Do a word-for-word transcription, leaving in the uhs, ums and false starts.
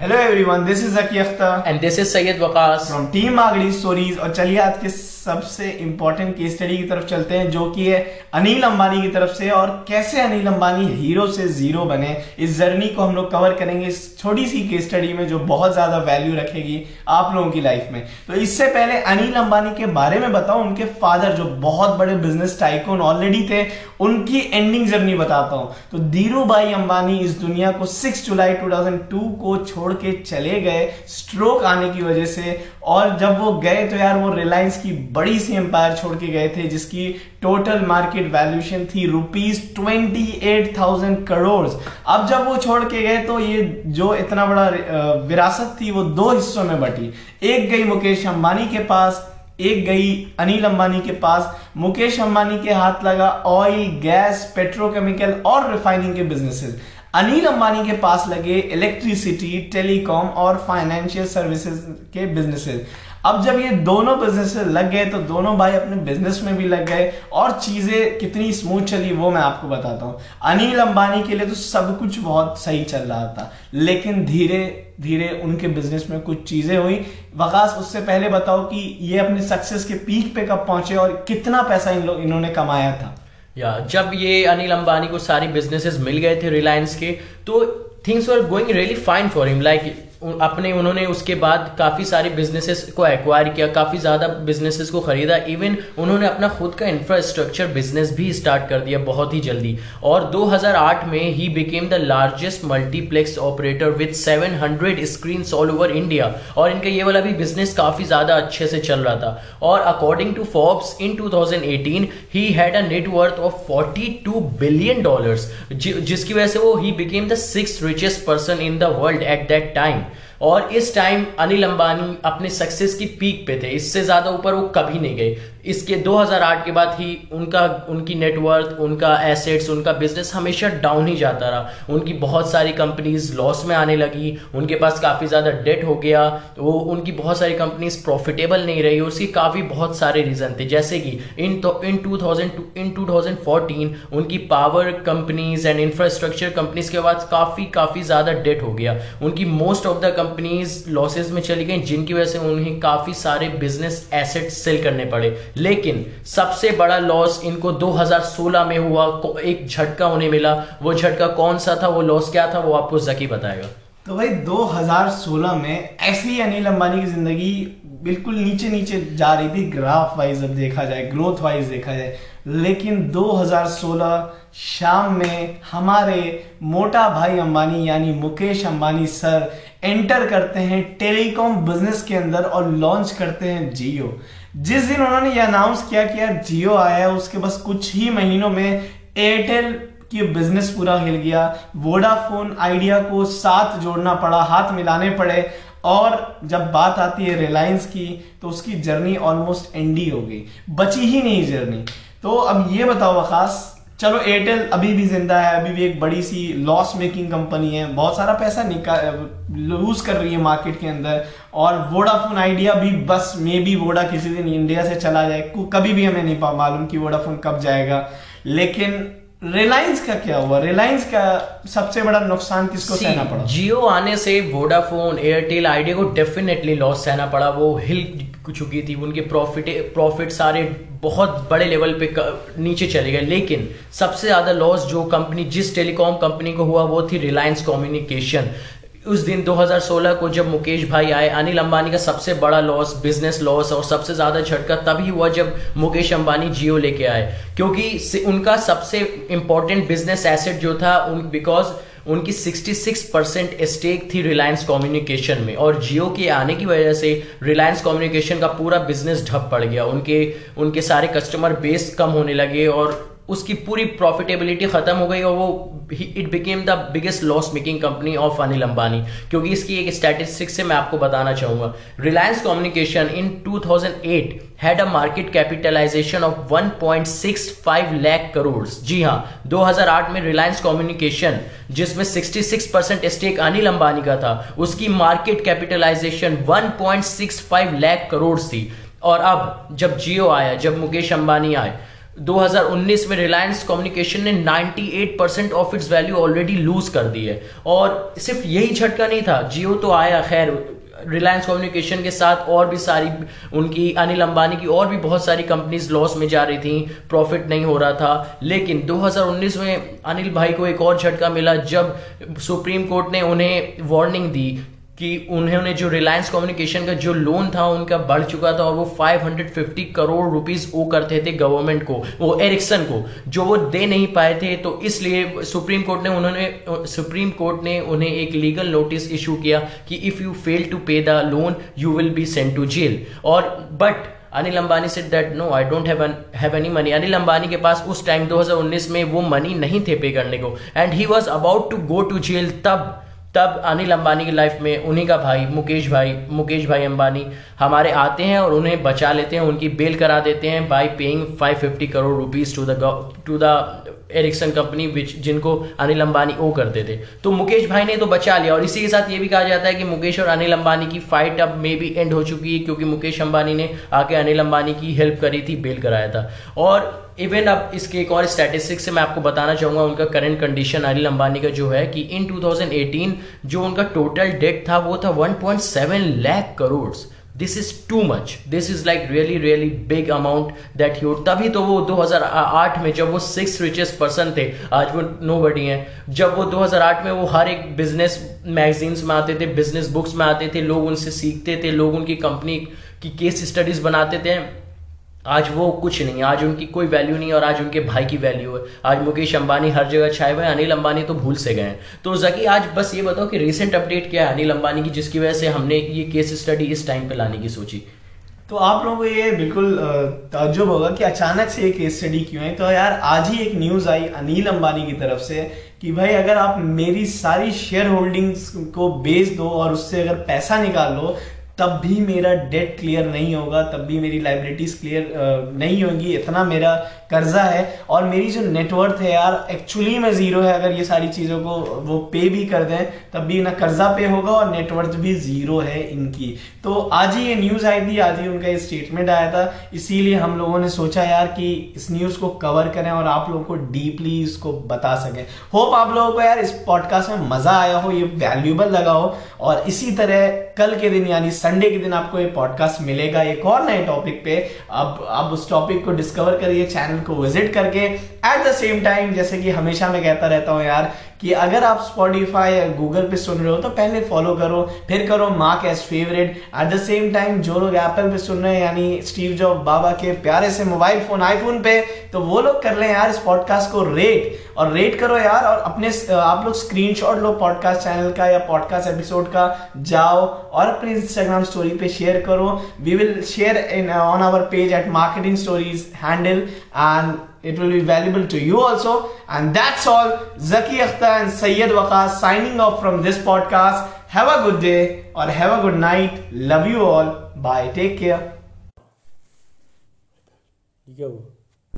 Hello everyone, this is Zaki Akhtar and this is Syed Waqas from team मागरी stories. और चलिए आज के सबसे इम्पोर्टेंट केस स्टडी की तरफ चलते हैं, जो कि है अनिल अंबानी की तरफ से, और कैसे अनिल अंबानी हीरो से जीरो बने। इस जर्नी को हम लोग कवर करेंगे इस छोटी सी केस स्टडी में, जो बहुत ज्यादा वैल्यू रखेगी आप लोगों की लाइफ में। तो इससे पहले अनिल अंबानी के बारे में बताऊं, उनके फादर जो बहुत बड़े बिजनेस टाइकून ऑलरेडी थे, उनकी एंडिंग जर्नी बताता हूँ। तो धीरूभाई अंबानी इस दुनिया को six July two thousand two को छोड़ के चले गए स्ट्रोक आने की वजह से। और जब वो गए तो यार वो रिलायंस की बड़ी सी एम्पायर छोड़ के गए थे, जिसकी टोटल मार्केट वैल्यूएशन थी रुपीज अट्ठाईस हज़ार करोड़। अब जब वो छोड़ के गए तो ये जो इतना बड़ा विरासत थी वो दो हिस्सों में बटी। एक गई मुकेश अंबानी के पास, एक गई अनिल अंबानी के पास। मुकेश अंबानी के हाथ लगा ऑयल, गैस, पेट्रोकेमिकल और रिफाइनिंग के बिजनेसेस। अनिल अंबानी के पास लगे इलेक्ट्रिसिटी, टेलीकॉम और फाइनेंशियल सर्विसेज के बिजनेसेस। अब जब ये दोनों बिजनेसेस लग गए तो दोनों भाई अपने बिजनेस में भी लग गए, और चीजें कितनी स्मूथ चली वो मैं आपको बताता हूँ। अनिल अंबानी के लिए तो सब कुछ बहुत सही चल रहा था, लेकिन धीरे धीरे उनके बिजनेस में कुछ चीजें हुई। वकास, उससे पहले बताओ कि ये अपने सक्सेस के पीक पे कब पहुंचे और कितना पैसा इन लोग इन्होंने कमाया था। या जब ये अनिल अंबानी को सारी बिजनेसेस मिल गए थे रिलायंस के, तो things were going really fine for him. Like अपने उन्होंने उसके बाद काफ़ी सारे बिजनेसेस को एक्वायर किया, काफ़ी ज़्यादा बिजनेसेस को ख़रीदा, इवन उन्होंने अपना खुद का इंफ्रास्ट्रक्चर बिजनेस भी स्टार्ट कर दिया बहुत ही जल्दी। और दो हज़ार आठ में ही became the largest multiplex operator with seven hundred screens all over India. और इनका ये वाला भी बिजनेस काफ़ी ज़्यादा अच्छे से चल रहा था। और according to Forbes in two thousand eighteen he had a net worth of forty two billion dollars, जिसकी वजह से वो he became the sixth richest person in the world at that time. और इस टाइम अनिल अंबानी अपने सक्सेस की पीक पे थे, इससे ज़्यादा ऊपर वो कभी नहीं गए। इसके दो हज़ार आठ के बाद ही उनका उनकी नेटवर्थ, उनका एसेट्स, उनका बिजनेस हमेशा डाउन ही जाता रहा। उनकी बहुत सारी कंपनीज लॉस में आने लगी, उनके पास काफ़ी ज़्यादा डेट हो गया, तो वो उनकी बहुत सारी कंपनीज प्रॉफिटेबल नहीं रही। उसके काफ़ी बहुत सारे रीज़न थे, जैसे कि इन तो, in two thousand two in two thousand fourteen उनकी power companies and infrastructure companies के बाद काफ़ी काफ़ी ज़्यादा डेट हो गया। उनकी most of the companies losses में चली गई, जिनकी वजह से उन्हें काफ़ी सारे बिजनेस एसेट्स सेल करने पड़े। लेकिन सबसे बड़ा लॉस इनको दो हज़ार सोलह में हुआ, एक झटका उन्हें मिला। वो झटका कौन सा था, वो लॉस क्या था, वो आपको ज़की बताएगा। तो भाई दो हज़ार सोलह में ऐसे ही अनिल अंबानी की जिंदगी बिल्कुल नीचे नीचे जा रही थी, ग्राफ वाइज अब देखा जाए, ग्रोथ वाइज देखा जाए। लेकिन दो हज़ार सोलह शाम में हमारे मोटा भाई अंबानी यानी मुकेश अंबानी सर एंटर करते हैं टेलीकॉम बिजनेस के अंदर और लॉन्च करते हैं जियो। जिस दिन उन्होंने ये अनाउंस किया कि यार जियो आया है, उसके बस कुछ ही महीनों में एयरटेल कि बिजनेस पूरा हिल गया। वोडाफोन आइडिया को साथ जोड़ना पड़ा, हाथ मिलाने पड़े। और जब बात आती है रिलायंस की, तो उसकी जर्नी ऑलमोस्ट एंड ही हो गई, बची ही नहीं जर्नी। तो अब ये बताओ खास, चलो एयरटेल अभी भी जिंदा है, अभी भी एक बड़ी सी लॉस मेकिंग कंपनी है, बहुत सारा पैसा निकाल लूज कर रही है मार्केट के अंदर। और वोडाफोन आइडिया भी बस मे बी वोडा किसी दिन इंडिया से चला जाए, कभी भी हमें नहीं मालूम कि वोडाफोन कब जाएगा। लेकिन रिलायंस का क्या हुआ, रिलायंस का सबसे बड़ा नुकसान किसको सहना पड़ा? जियो आने से वोडाफोन, एयरटेल आइडिया को डेफिनेटली लॉस सहना पड़ा। वो हिल चुकी थी, उनके प्रॉफिट प्रॉफिट सारे बहुत बड़े लेवल पे नीचे चले गए। लेकिन सबसे ज़्यादा लॉस जो कंपनी, जिस टेलीकॉम कंपनी को हुआ, वो थी रिलायंस कम्युनिकेशन। उस दिन दो हज़ार सोलह को जब मुकेश भाई आए, अनिल अंबानी का सबसे बड़ा लॉस, बिजनेस लॉस और सबसे ज़्यादा झटका तभी हुआ जब मुकेश अंबानी जियो लेके आए, क्योंकि उनका सबसे इम्पोर्टेंट बिजनेस एसेट जो था, उन बिकॉज उनकी सिक्स्टी सिक्स परसेंट स्टेक थी रिलायंस कम्युनिकेशन में, और जियो के आने की वजह से रिलायंस कम्युनिकेशन का पूरा बिजनेस ठप पड़ गया। उनके उनके सारे कस्टमर बेस कम होने लगे और उसकी पूरी प्रॉफिटेबिलिटी ख़त्म हो गई, और वो it became the biggest loss making company of Anil Ambani. क्योंकि इसकी एक स्टैटिस्टिक्स से मैं आपको बताना चाहूँगा, Reliance communication in two thousand eight had a market capitalization of one point six five lakh crore. जी हाँ, दो हज़ार आठ में रिलायंस कम्युनिकेशन, जिसमें sixty six percent stake Anil Ambani का था, उसकी market capitalization one point six five lakh crore थी। और अब जब जियो आया, जब मुकेश अंबानी आए, दो हज़ार उन्नीस में रिलायंस कम्युनिकेशन ने अट्ठानवे percent of its value already lose कर दी है। और सिर्फ यही झटका नहीं था, जियो तो आया, खैर रिलायंस कम्युनिकेशन के साथ और भी सारी उनकी अनिल अंबानी की और भी बहुत सारी कंपनीज लॉस में जा रही थी, प्रॉफिट नहीं हो रहा था। लेकिन दो हज़ार उन्नीस में अनिल भाई को एक और झटका मिला जब सुप्रीम कोर्ट ने उन्हें वार्निंग दी कि उन्होंने जो रिलायंस कम्युनिकेशन का जो लोन था उनका बढ़ चुका था और वो पाँच सौ पचास करोड़ रुपीस वो करते थे गवर्नमेंट को, वो एरिक्सन को, जो वो दे नहीं पाए थे। तो इसलिए सुप्रीम कोर्ट ने उन्होंने सुप्रीम कोर्ट ने उन्हें एक लीगल नोटिस इशू किया कि if you fail to pay the loan you will be sent to jail. और but Anil Ambani said that no I don't have any money. Anil Ambani के पास उस टाइम दो हज़ार उन्नीस में वो मनी नहीं थे पे करने को, and he was about to go to jail. तब तब अनिल अंबानी की लाइफ में उन्हीं का भाई मुकेश भाई मुकेश भाई अंबानी हमारे आते हैं और उन्हें बचा लेते हैं, उनकी बेल करा देते हैं बाय पेइंग पाँच सौ पचास crore rupees to the to the Ericsson company which जिनको अनिल अंबानी ओ करते थे। तो मुकेश भाई ने तो बचा लिया। और इसी के साथ ये भी कहा जाता है कि मुकेश और अनिल अंबानी की फाइट अब मे बी एंड हो चुकी है, क्योंकि मुकेश अंबानी ने आके अनिल अंबानी की हेल्प करी थी, बेल कराया था। और इवन अब इसके एक और स्टैटिस्टिक्स से मैं आपको बताना चाहूँगा उनका करंट कंडीशन अनिल अंबानी का जो है कि इन दो हज़ार अठारह जो उनका टोटल डेट था वो था one point seven lakh crore. This is too much, this is like really really big amount that he. तभी तो वो दो हज़ार आठ में जब वो सिक्स रिचेस्ट पर्सन थे, आज वो नोबडी हैं, जब वो दो हज़ार आठ में वो हर एक बिजनेस मैगजीन्स में आते थे, बिजनेस बुक्स में आते थे, लोग उनसे सीखते थे, लोग उनकी कंपनी की केस स्टडीज बनाते थे। आज वो कुछ नहीं है, आज उनकी कोई वैल्यू नहीं है और आज उनके भाई की वैल्यू है। आज मुकेश अंबानी हर जगह छाए हुए हैं, अनिल अंबानी तो भूल से गए हैं। तो जकी आज बस ये बताओ कि रीसेंट अपडेट क्या है अनिल अंबानी की, जिसकी वजह से हमने ये केस स्टडी इस टाइम पे लाने की सोची। तो आप लोगों को ये बिल्कुल ताज्जुब होगा कि अचानक से ये केस स्टडी क्यों है। तो यार आज ही एक न्यूज़ आई अनिल अंबानी की तरफ से कि भाई अगर आप मेरी सारी शेयर होल्डिंग्स को बेच दो और उससे अगर पैसा निकाल लो तब भी मेरा डेट क्लियर नहीं होगा, तब भी मेरी लाइबिलिटीज क्लियर नहीं होगी, इतना मेरा कर्जा है और मेरी जो नेटवर्थ है यार एक्चुअली में जीरो है। अगर ये सारी चीज़ों को वो पे भी कर दें तब भी ना कर्जा पे होगा और नेटवर्थ भी जीरो है इनकी। तो आज ही ये न्यूज़ आई थी, आज ही उनका ये स्टेटमेंट आया था, इसीलिए हम लोगों ने सोचा यार कि इस न्यूज़ को कवर करें और आप लोगों को डीपली इसको बता सकें। होप आप लोगों को यार इस पॉडकास्ट में मज़ा आया हो, ये वैल्यूबल लगा हो, और इसी तरह कल के दिन यानी संडे के दिन आपको ये पॉडकास्ट मिलेगा एक और नए टॉपिक पे। अब आप उस टॉपिक को डिस्कवर करिए चैनल को विजिट करके। एट द सेम टाइम जैसे कि हमेशा मैं कहता रहता हूँ यार कि अगर आप स्पॉटिफाई या गूगल पे सुन रहे हो तो पहले फॉलो करो, फिर करो mark as favourite. At the same time जो लोग एप्पल पे सुन रहे हैं यानी स्टीव जॉब बाबा के प्यारे से मोबाइल फोन आईफोन पे, तो वो लोग कर लें यार इस पॉडकास्ट को रेट, और रेट करो यार। और अपने आप लोग स्क्रीनशॉट लो पॉडकास्ट चैनल का या पॉडकास्ट एपिसोड का, जाओ और अपने इंस्टाग्राम स्टोरी पे शेयर करो। We will share in on our page at marketing stories handle and it will be valuable to you also. And that's all. Zaki Akhtar and Sayyid Waqas signing off from this podcast. Have a good day or have a good night. Love you all. Bye. Take care.